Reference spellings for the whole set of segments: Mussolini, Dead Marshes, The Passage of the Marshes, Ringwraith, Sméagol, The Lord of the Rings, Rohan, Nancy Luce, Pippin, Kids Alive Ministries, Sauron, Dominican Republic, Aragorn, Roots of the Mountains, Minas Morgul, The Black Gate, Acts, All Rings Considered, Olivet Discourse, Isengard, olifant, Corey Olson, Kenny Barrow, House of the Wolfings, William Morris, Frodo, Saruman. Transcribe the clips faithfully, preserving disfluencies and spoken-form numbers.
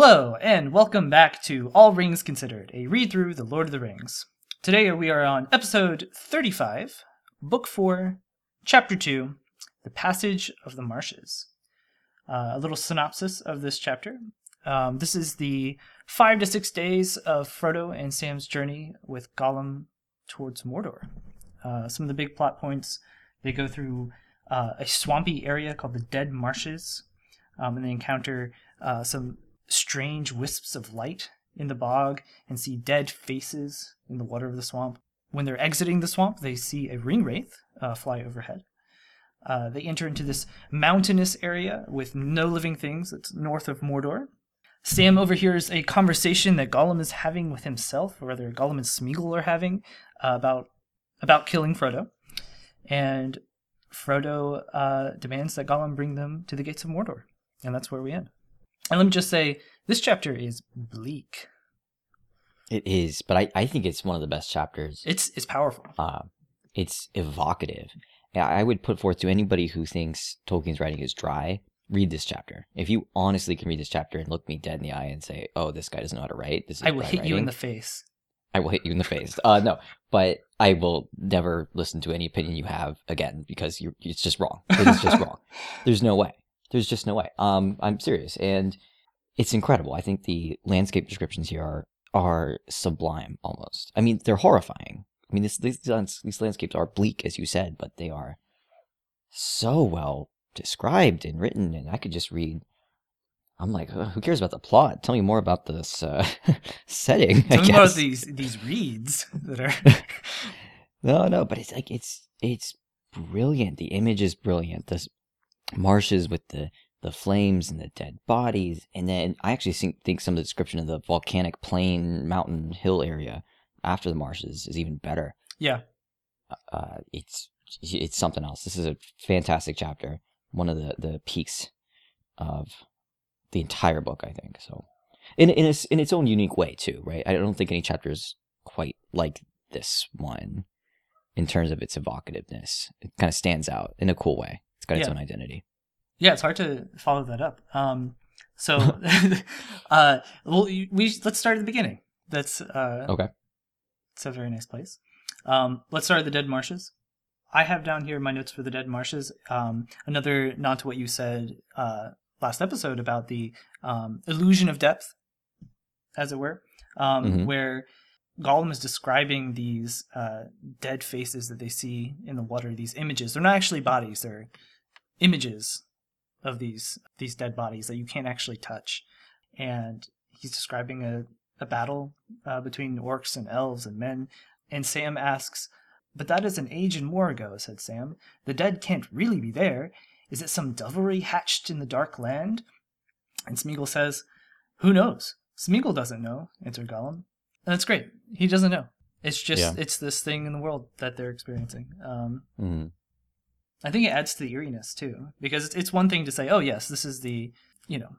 Hello, and welcome back to All Rings Considered, a read-through The Lord of the Rings. Today we are on episode thirty-five, book four, chapter two, The Passage of the Marshes. Uh, a little synopsis of this chapter. Um, this is the five to six days of Frodo and Sam's journey with Gollum towards Mordor. Uh, some of the big plot points, they go through uh, a swampy area called the Dead Marshes, um, and they encounter uh, some strange wisps of light in the bog and see dead faces in the water of the swamp. When they're exiting the swamp, they see a ringwraith uh, fly overhead. Uh, they enter into this mountainous area with no living things. It's north of Mordor. Sam overhears a conversation that Gollum is having with himself, or rather Gollum and Sméagol are having, uh, about about killing Frodo. And Frodo uh, demands that Gollum bring them to the gates of Mordor. And that's where we end. And let me just say, this chapter is bleak. It is, but I, I think it's one of the best chapters. It's it's powerful. Uh, it's evocative. I would put forth to anybody who thinks Tolkien's writing is dry, read this chapter. If you honestly can read this chapter and look me dead in the eye and say, oh, this guy doesn't know how to write. This is I will hit writing. you in the face. I will hit you in the face. Uh, no, but I will never listen to any opinion you have again because you're, it's just wrong. It's just wrong. There's no way. There's just no way. Um, I'm serious. And it's incredible. I think the landscape descriptions here are are sublime almost. I mean, they're horrifying. I mean, this, these, these landscapes are bleak, as you said, but they are so well described and written, and I could just read. I'm like, oh, who cares about the plot? Tell me more about this uh, setting, Tell I me guess. about these, these reads that are... no, no, but it's like, it's it's brilliant. The image is brilliant. This marshes with the, the flames and the dead bodies, and then I actually think, think some of the description of the volcanic plain, mountain, hill area after the marshes is even better. Yeah. Uh, it's it's something else. This is a fantastic chapter. One of the, the peaks of the entire book, I think. So, in in its in its own unique way too, right? I don't think any chapter is quite like this one in terms of its evocativeness. It kind of stands out in a cool way. It's got yeah. its own identity. Yeah, it's hard to follow that up. Um, so, uh, well, we let's start at the beginning. That's uh, okay. It's a very nice place. Um, let's start at the Dead Marshes. I have down here my notes for the Dead Marshes. Um, another nod to what you said uh, last episode about the um, illusion of depth, as it were, um, mm-hmm. where Gollum is describing these uh, dead faces that they see in the water, these images. They're not actually bodies. They're images of these these dead bodies that you can't actually touch. And he's describing a a battle uh, between orcs and elves and men. And Sam asks, but that is an age and more ago, said Sam. The dead can't really be there. Is it some devilry hatched in the dark land? And Sméagol says, who knows? Sméagol doesn't know, answered Gollum. And that's great. He doesn't know. It's just, yeah. it's this thing in the world that they're experiencing. Um, mm-hmm. I think it adds to the eeriness too, because it's, it's one thing to say, oh yes, this is the, you know,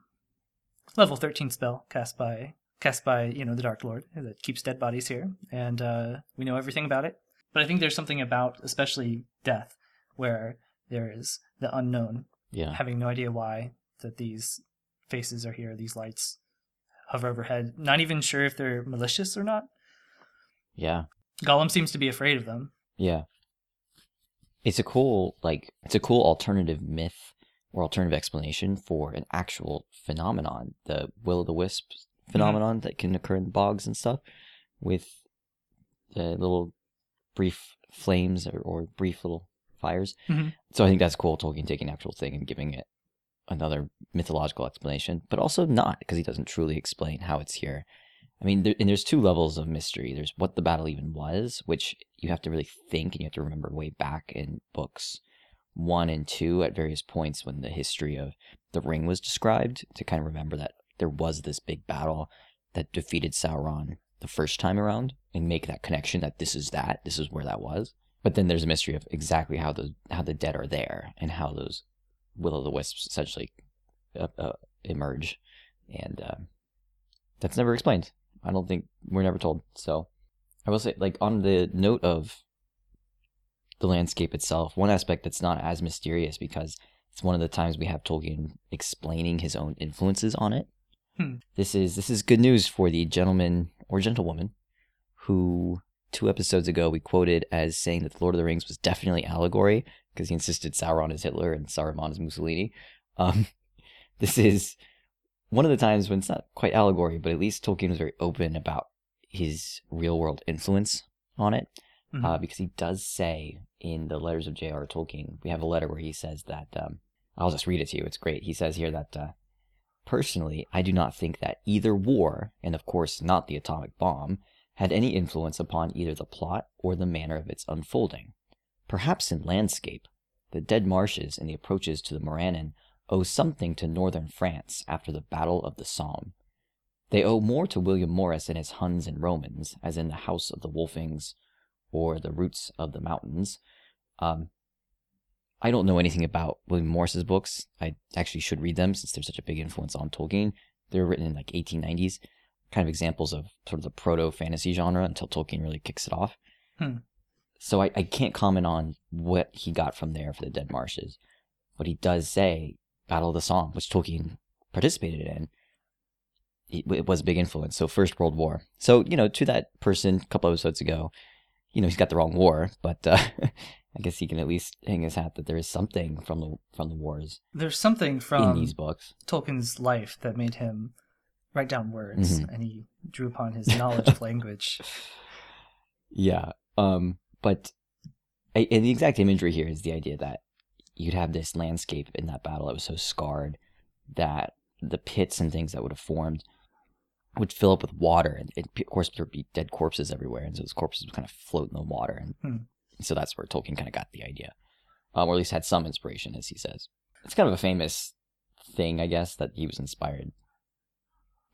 level thirteen spell cast by Cast by, you know, the Dark Lord that keeps dead bodies here, and uh, we know everything about it. But I think there's something about, especially death, where there is the unknown, yeah. having no idea why that these faces are here, these lights hover overhead, not even sure if they're malicious or not. Yeah. Gollum seems to be afraid of them. Yeah. It's a cool, like, it's a cool alternative myth or alternative explanation for an actual phenomenon, the will-o'-the-wisp phenomenon mm-hmm. that can occur in bogs and stuff with the little brief flames or, or brief little fires. Mm-hmm. So I think that's cool, Tolkien taking an actual thing and giving it another mythological explanation, but also not, because he doesn't truly explain how it's here. I mean, there, and there's two levels of mystery. There's what the battle even was, which you have to really think and you have to remember way back in books one and two at various points when the history of the ring was described to kind of remember that there was this big battle that defeated Sauron the first time around and make that connection that this is that, this is where that was. But then there's a mystery of exactly how the, how the dead are there and how those will-o'-the-wisps essentially uh, uh, emerge. And uh, that's never explained. I don't think we're never told. So I will say, like, on the note of the landscape itself, one aspect that's not as mysterious because it's one of the times we have Tolkien explaining his own influences on it. Hmm. This is this is good news for the gentleman or gentlewoman who two episodes ago we quoted as saying that The Lord of the Rings was definitely allegory because he insisted Sauron is Hitler and Saruman is Mussolini. Um, this is one of the times when it's not quite allegory, but at least Tolkien was very open about his real-world influence on it. Mm-hmm. Uh, because he does say in the letters of J R. Tolkien, we have a letter where he says that, um, I'll just read it to you, it's great. He says here that, uh, personally, I do not think that either war, and of course not the atomic bomb, had any influence upon either the plot or the manner of its unfolding. Perhaps in landscape, the Dead Marshes and the approaches to the Morannon owe something to northern France after the Battle of the Somme. They owe more to William Morris and his Huns and Romans, as in the House of the Wolfings, or the Roots of the Mountains. Um, I don't know anything about William Morris's books. I actually should read them since they're such a big influence on Tolkien. They were written in like eighteen nineties, kind of examples of sort of the proto-fantasy genre until Tolkien really kicks it off. Hmm. So I, I can't comment on what he got from there for the Dead Marshes. But he does say Battle of the Somme, which Tolkien participated in, it, it was a big influence. So First World War. So, you know, to that person a couple episodes ago, you know, he's got the wrong war, but uh, I guess he can at least hang his hat that there is something from the from the wars. There's something from in these books. Tolkien's life that made him write down words, mm-hmm. and he drew upon his knowledge of language. Yeah, um, but I, and the exact imagery here is the idea that you'd have this landscape in that battle that was so scarred that the pits and things that would have formed would fill up with water, and it, of course there'd be dead corpses everywhere, and so those corpses would kind of float in the water, and hmm. so that's where Tolkien kind of got the idea, um, or at least had some inspiration, as he says. It's kind of a famous thing, I guess, that he was inspired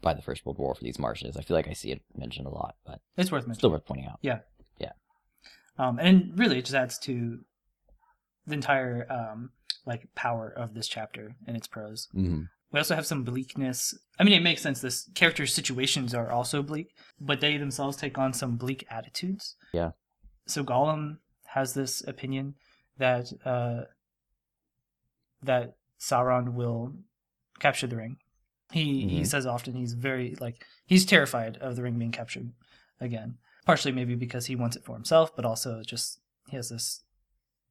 by the First World War for these marshes. I feel like I see it mentioned a lot, but it's worth mentioning. Still worth pointing out. Yeah, yeah, um, and really it just adds to the entire um, like power of this chapter and its prose. Mm-hmm. We also have some bleakness. I mean, it makes sense. This character's situations are also bleak, but they themselves take on some bleak attitudes. Yeah. So Gollum has this opinion that uh, that Sauron will capture the ring. He mm-hmm. he says often he's very like he's terrified of the ring being captured again. Partially maybe because he wants it for himself, but also just he has this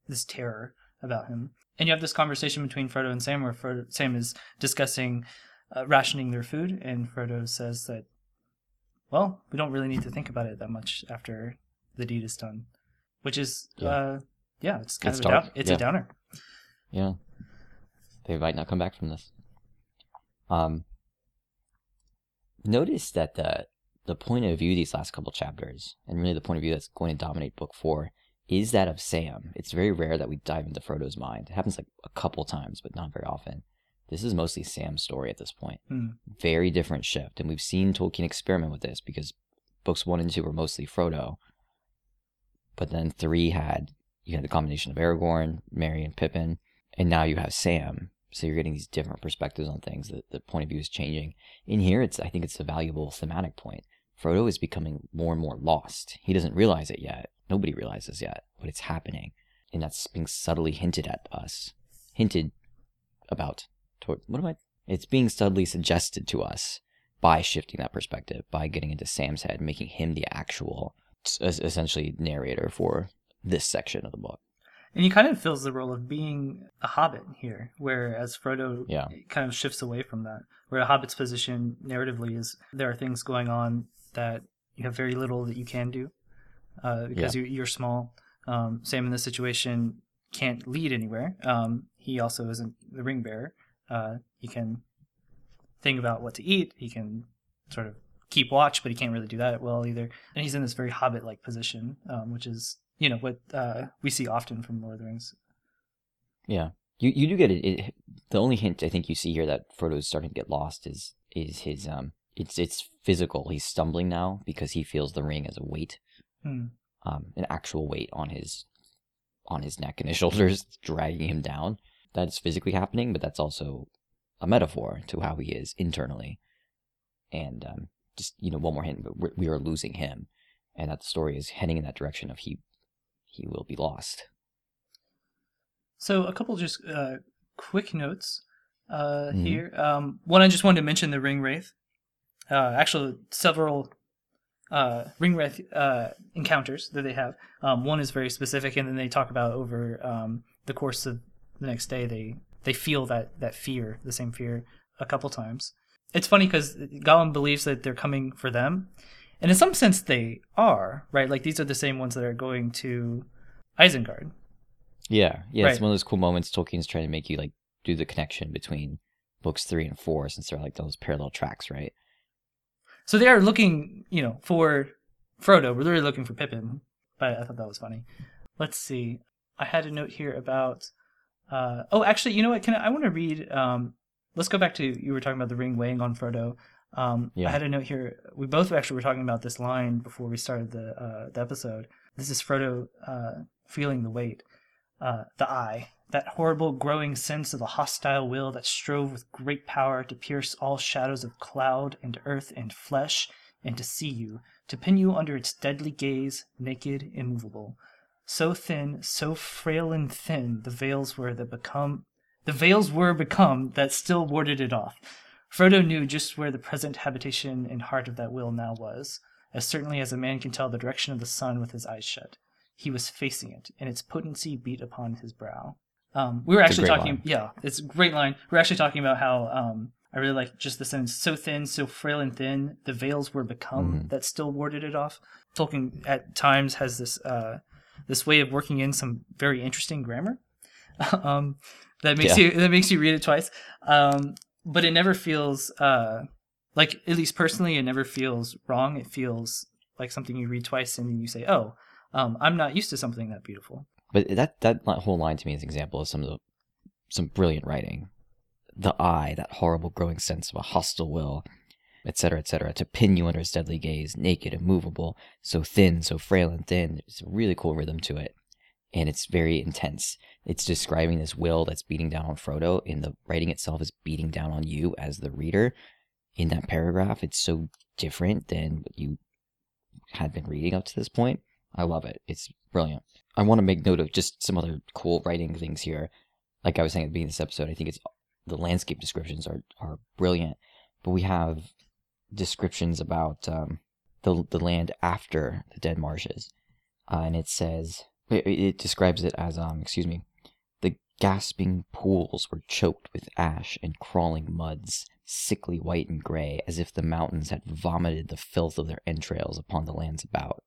this terror about him. And you have this conversation between Frodo and Sam where Frodo, Sam is discussing uh, rationing their food, and Frodo says that, well, we don't really need to think about it that much after the deed is done, which is, yeah, uh, yeah it's kind it's of a, down, it's yeah. a downer. Yeah. They might not come back from this. Um. Notice that the, the point of view these last couple chapters, and really the point of view that's going to dominate book four, is that of Sam. It's very rare that we dive into Frodo's mind. It happens like a couple times, but not very often. This is mostly Sam's story at this point. Mm. Very different shift. And we've seen Tolkien experiment with this because books one and two were mostly Frodo. But then three had, you know, the combination of Aragorn, Merry, and Pippin. And now you have Sam. So you're getting these different perspectives on things. The, the point of view is changing. In here, it's I think it's a valuable thematic point. Frodo is becoming more and more lost. He doesn't realize it yet. Nobody realizes yet, but it's happening. And that's being subtly hinted at us. Hinted about. Toward, what am I? It's being subtly suggested to us by shifting that perspective, by getting into Sam's head, making him the actual, essentially, narrator for this section of the book. And he kind of fills the role of being a hobbit here, whereas Frodo yeah. kind of shifts away from that. Where a hobbit's position narratively is there are things going on that you have very little that you can do. Uh, because yeah. you're, you're small. Um, Sam in this situation can't lead anywhere. Um, he also isn't the ring bearer. Uh, he can think about what to eat. He can sort of keep watch, but he can't really do that well either. And he's in this very hobbit-like position, um, which is, you know, what uh, we see often from Lord of the Rings. Yeah. You you do get it. it. The only hint I think you see here that Frodo is starting to get lost is is his, um, it's, it's physical. He's stumbling now because he feels the ring as a weight. Mm. Um, an actual weight on his on his neck and his shoulders, dragging him down. That's physically happening, but that's also a metaphor to how he is internally. And um, just you know, one more hint, but we're, we are losing him, and that the story is heading in that direction of he he will be lost. So a couple just uh, quick notes uh, mm-hmm. here. Um, one, I just wanted to mention the Ringwraith uh, actually several uh, Ringwraith uh, encounters that they have. Um, one is very specific, and then they talk about over um, the course of the next day, they, they feel that, that fear, the same fear, a couple times. It's funny because Gollum believes that they're coming for them. And in some sense, they are, right? Like, these are the same ones that are going to Isengard. Yeah, yeah, right. It's one of those cool moments Tolkien's trying to make you, like, do the connection between books three and four, since they're, like, those parallel tracks, right? So they are looking, you know, for Frodo. We're really looking for Pippin, but I thought that was funny. Let's see. I had a note here about... Uh, oh, actually, you know what? Can I, I want to read... Um, let's go back to... You were talking about the ring weighing on Frodo. Um, yeah. I had a note here. We both actually were talking about this line before we started the, uh, the episode. This is Frodo uh, feeling the weight. Uh, the eye, that horrible growing sense of the hostile will that strove with great power to pierce all shadows of cloud and earth and flesh, and to see you, to pin you under its deadly gaze, naked, immovable. So thin, so frail and thin the veils were that become, the veils were become that still warded it off. Frodo knew just where the present habitation and heart of that will now was, as certainly as a man can tell the direction of the sun with his eyes shut. He was facing it, and its potency beat upon his brow. Um, we were it's actually talking... Line. Yeah, it's a great line. We were actually talking about how um, I really like just the sentence, so thin, so frail and thin, the veils were become mm-hmm. that still warded it off. Tolkien at times has this uh, this way of working in some very interesting grammar um, that makes yeah. you that makes you read it twice. Um, but it never feels, uh, like, at least personally, it never feels wrong. It feels like something you read twice and then you say, oh, Um, I'm not used to something that beautiful. But that that whole line to me is an example of some of the, some brilliant writing. The eye, that horrible growing sense of a hostile will, et cetera, et cetera, to pin you under its deadly gaze, naked, immovable, so thin, so frail and thin. It's a really cool rhythm to it, and it's very intense. It's describing this will that's beating down on Frodo, and the writing itself is beating down on you as the reader. In that paragraph, it's so different than what you had been reading up to this point. I love it. It's brilliant. I want to make note of just some other cool writing things here. Like I was saying at the beginning of this episode, I think it's the landscape descriptions are, are brilliant. But we have descriptions about um, the the land after the Dead Marshes. Uh, and it says, it, it describes it as, um, excuse me, the gasping pools were choked with ash and crawling muds, sickly white and gray, as if the mountains had vomited the filth of their entrails upon the lands about.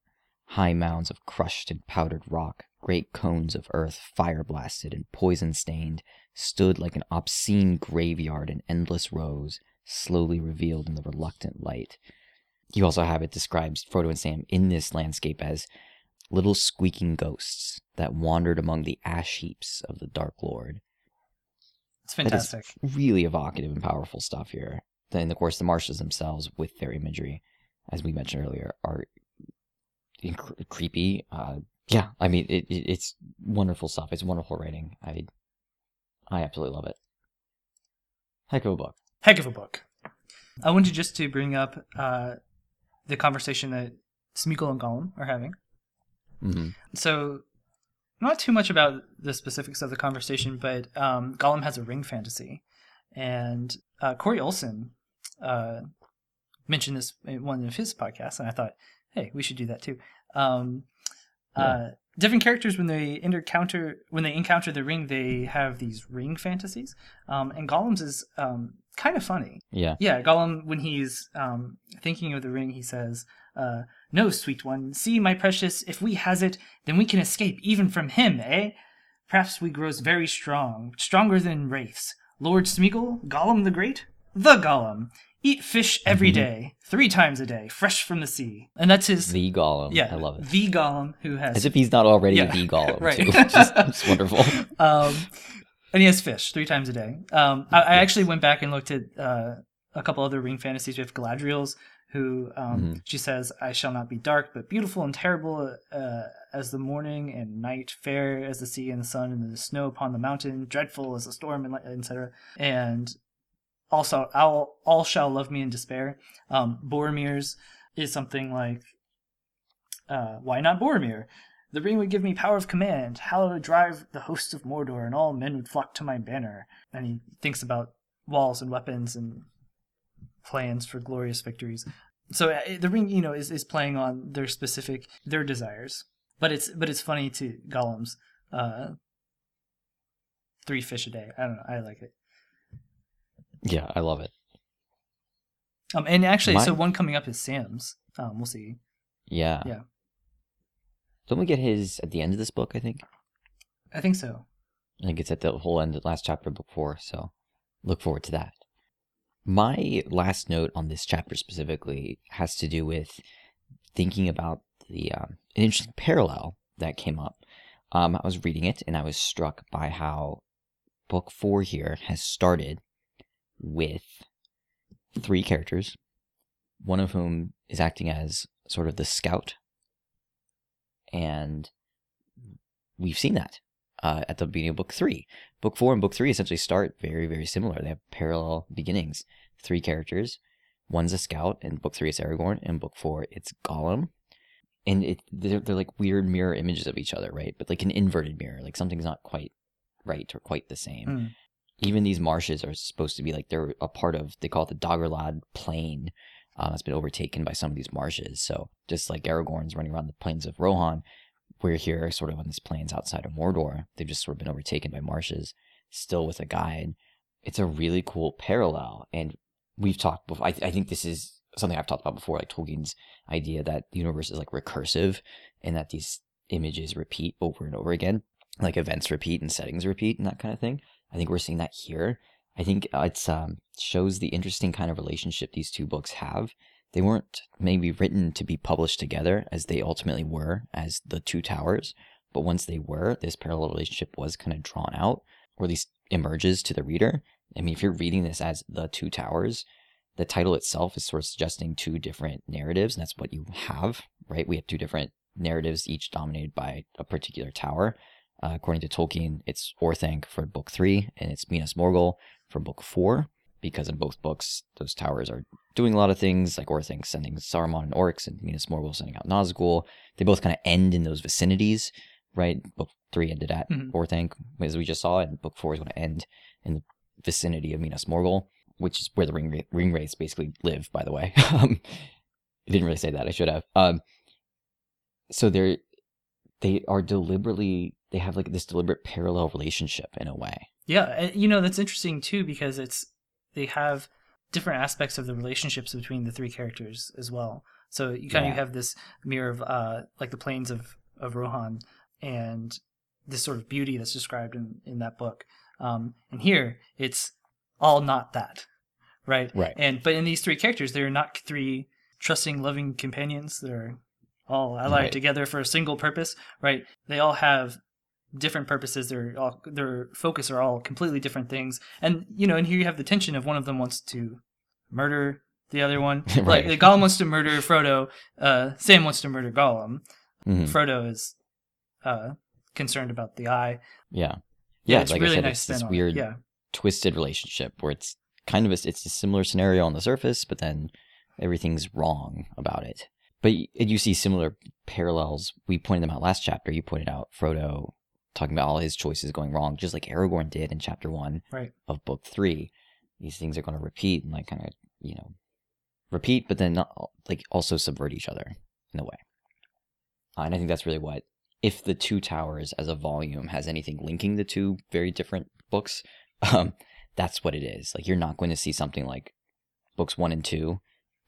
High mounds of crushed and powdered rock, great cones of earth fire-blasted and poison-stained, stood like an obscene graveyard in endless rows, slowly revealed in the reluctant light. You also have it describes Frodo and Sam in this landscape as little squeaking ghosts that wandered among the ash heaps of the Dark Lord. It's fantastic. That is really evocative and powerful stuff here. Then, of course, the marshes themselves, with their imagery, as we mentioned earlier, are... Inc- creepy uh yeah I mean it, it it's wonderful stuff. It's wonderful writing. I I absolutely love it. Heck of a book heck of a book. I wanted just to bring up uh the conversation that Sméagol and Gollum are having. Mm-hmm. So not too much about the specifics of the conversation, but um Gollum has a ring fantasy, and uh Corey Olson uh mentioned this in one of his podcasts, and I thought, hey, we should do that too. Um, yeah. uh, different characters, when they encounter when they encounter the ring, they have these ring fantasies. Um, and Gollum's is um, kind of funny. Yeah, yeah. Gollum, when he's um, thinking of the ring, he says, uh, "No, sweet one, see my precious. If we has it, then we can escape even from him, eh? Perhaps we grows very strong, stronger than wraiths. Lord Sméagol, Gollum the Great, the Gollum." Eat fish every day, three times a day, fresh from the sea. And that's his... The Gollum. Yeah, I love it. The Gollum who has... As if he's not already yeah, the Gollum, right. too. Just, it's wonderful. Um, and he has fish three times a day. Um, I, I actually went back and looked at uh, a couple other ring fantasies. We have Galadriel's, who um, mm-hmm. she says, I shall not be dark, but beautiful and terrible uh, as the morning and night, fair as the sea and the sun and the snow upon the mountain, dreadful as a storm, and et cetera. And... Also, I'll, all shall love me in despair. Um, Boromir's is something like, uh, why not Boromir? The ring would give me power of command, how to drive the hosts of Mordor, and all men would flock to my banner. And he thinks about walls and weapons and plans for glorious victories. So the ring, you know, is, is playing on their specific, their desires. But it's but it's funny to Gollum's uh, three fish a day. I don't know. I like it. Yeah, I love it. Um, and actually, My... so one coming up is Sam's. Um, we'll see. Yeah. Yeah. Don't we get his at the end of this book, I think? I think so. I think it's at the whole end of the last chapter before, so look forward to that. My last note on this chapter specifically has to do with thinking about the um, an interesting parallel that came up. Um, I was reading it, and I was struck by how book four here has started with three characters, one of whom is acting as sort of the scout, and we've seen that uh, at the beginning of book three. Book four and book three essentially start very, very similar. They have parallel beginnings. Three characters. One's a scout, and book three is Aragorn, and book four it's Gollum. And it they're, they're like weird mirror images of each other, right? But like an inverted mirror, like something's not quite right or quite the same. Mm. Even these marshes are supposed to be like they're a part of, they call it the Dagorlad plain. Um, it's been overtaken by some of these marshes. So just like Aragorn's running around the plains of Rohan, we're here sort of on these plains outside of Mordor. They've just sort of been overtaken by marshes, still with a guide. It's a really cool parallel. And we've talked before. I, I think this is something I've talked about before, like Tolkien's idea that the universe is like recursive and that these images repeat over and over again, like events repeat and settings repeat and that kind of thing. I think we're seeing that here. I think it's um, shows the interesting kind of relationship these two books have. They weren't maybe written to be published together as they ultimately were as The Two Towers, but once they were, this parallel relationship was kind of drawn out, or at least emerges to the reader. I mean, if you're reading this as The Two Towers, the title itself is sort of suggesting two different narratives, and that's what you have, right? We have two different narratives, each dominated by a particular tower. Uh, according to Tolkien, it's Orthanc for book three, and it's Minas Morgul for book four, because in both books, those towers are doing a lot of things, like Orthanc sending Saruman and Oryx, and Minas Morgul sending out Nazgul. They both kind of end in those vicinities, right? Book three ended at mm-hmm. Orthanc, as we just saw, and book four is going to end in the vicinity of Minas Morgul, which is where the Ring Ringwraiths basically live, by the way. um, I didn't really say that, I should have. Um, so they're, they are deliberately... they have like this deliberate parallel relationship in a way. Yeah. You know, that's interesting too, because it's, they have different aspects of the relationships between the three characters as well. So you kind yeah. of have this mirror of uh, like the plains of, of Rohan and this sort of beauty that's described in, in that book. Um, and here it's all not that. Right. Right. And, but in these three characters, they're not three trusting, loving companions. They're all allied right. together for a single purpose, right? They all have different purposes, their all their focus are all completely different things, and you know, and here you have the tension of one of them wants to murder the other one. Right. Like Gollum wants to murder Frodo, uh, Sam wants to murder Gollum. Mm-hmm. Frodo is uh, concerned about the eye. Yeah, yeah. It's like really I said, nice. It's this weird, yeah. twisted relationship where it's kind of a, it's a similar scenario on the surface, but then everything's wrong about it. But you see similar parallels. We pointed them out last chapter. You pointed out Frodo talking about all his choices going wrong, just like Aragorn did in chapter one right. of book three. These things are going to repeat and like kind of, you know, repeat, but then not, like also subvert each other in a way. Uh, and I think that's really what, if the Two Towers as a volume has anything linking the two very different books, um, that's what it is. Like you're not going to see something like books one and two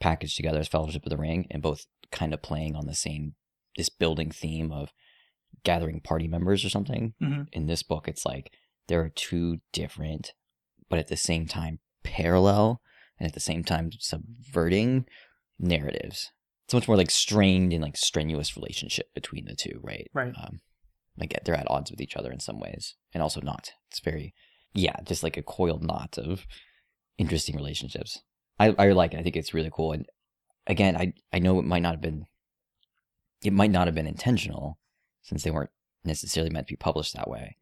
packaged together as Fellowship of the Ring and both kind of playing on the same, this building theme of gathering party members or something. Mm-hmm. In this book, it's like there are two different, but at the same time parallel and at the same time subverting narratives. It's much more like strained and like strenuous relationship between the two, right? Right. Um, like they're at odds with each other in some ways, and also not. It's very, yeah, just like a coiled knot of interesting relationships. I, I like it. I think it's really cool. And again, I I know it might not have been, it might not have been intentional, since they weren't necessarily meant to be published that way.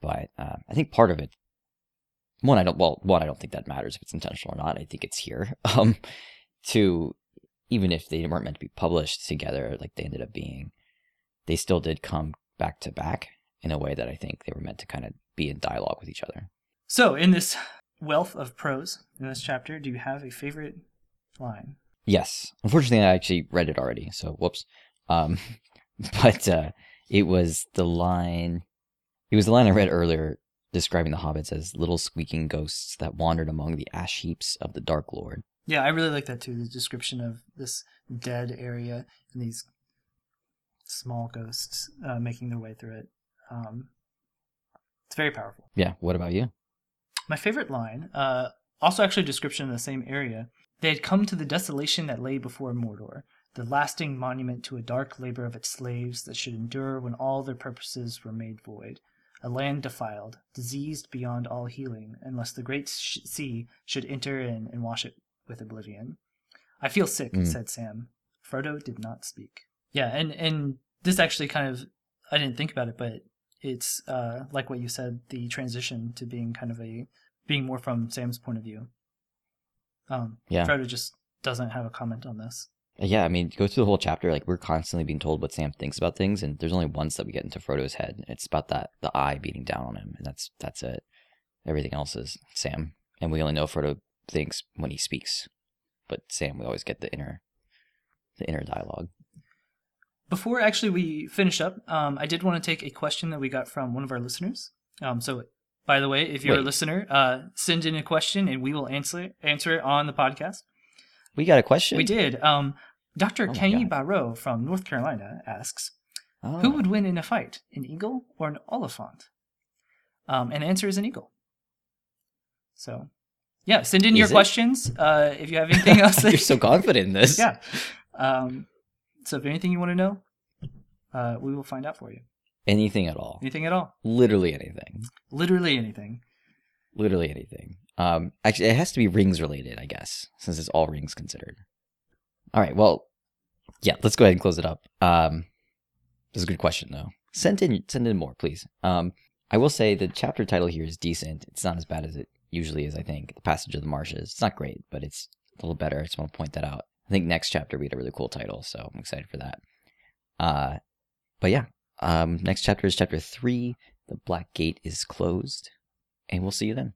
But uh, I think part of it, one, I don't, well, one, I don't think that matters if it's intentional or not. I think it's here. Um, two, even if they weren't meant to be published together, like they ended up being, they still did come back to back in a way that I think they were meant to kind of be in dialogue with each other. So in this wealth of prose in this chapter. Do you have a favorite line? Yes. Unfortunately, I actually read it already, so whoops. Um, but uh, it was the line... It was the line I read earlier describing the hobbits as little squeaking ghosts that wandered among the ash heaps of the Dark Lord. Yeah, I really like that too, the description of this dead area and these small ghosts uh, making their way through it. Um, it's very powerful. Yeah, what about you? My favorite line, uh, also actually a description of the same area. They had come to the desolation that lay before Mordor, the lasting monument to a dark labor of its slaves that should endure when all their purposes were made void, a land defiled, diseased beyond all healing, unless the great sh- sea should enter in and wash it with oblivion. I feel sick, mm. said Sam. Frodo did not speak. Yeah, and, and this actually kind of, I didn't think about it, but it's uh, like what you said, the transition to being kind of a, being more from Sam's point of view. Um, yeah. Frodo just doesn't have a comment on this. Yeah, I mean, go through the whole chapter, like, we're constantly being told what Sam thinks about things, and there's only once that we get into Frodo's head. It's about that, the eye beating down on him, and that's that's it. Everything else is Sam, and we only know Frodo thinks when he speaks. But Sam, we always get the inner, the inner dialogue. Before, actually, we finish up, um, I did want to take a question that we got from one of our listeners. Um, so, by the way, if you're Wait. a listener, uh, send in a question, and we will answer it, answer it on the podcast. We got a question. We did. Um, Doctor oh Kenny Barrow from North Carolina asks, oh. who would win in a fight, an eagle or an olifant? Um, and the answer is an eagle. So, yeah, send in is your it? questions uh, if you have anything else. You're so confident in this. Yeah. Um, so if anything you want to know, uh, we will find out for you. Anything at all. Anything at all. Literally anything. Literally anything. Literally anything. Um, actually, it has to be rings related, I guess, since it's all rings considered. All right, well, yeah, let's go ahead and close it up. Um, this is a good question, though. Send in, send in more, please. Um, I will say the chapter title here is decent. It's not as bad as it usually is, I think. The Passage of the Marshes. It's not great, but it's a little better. I just want to point that out. I think next chapter we had a really cool title, so I'm excited for that. Uh, but yeah, um, next chapter is chapter three. The Black Gate is closed, and we'll see you then.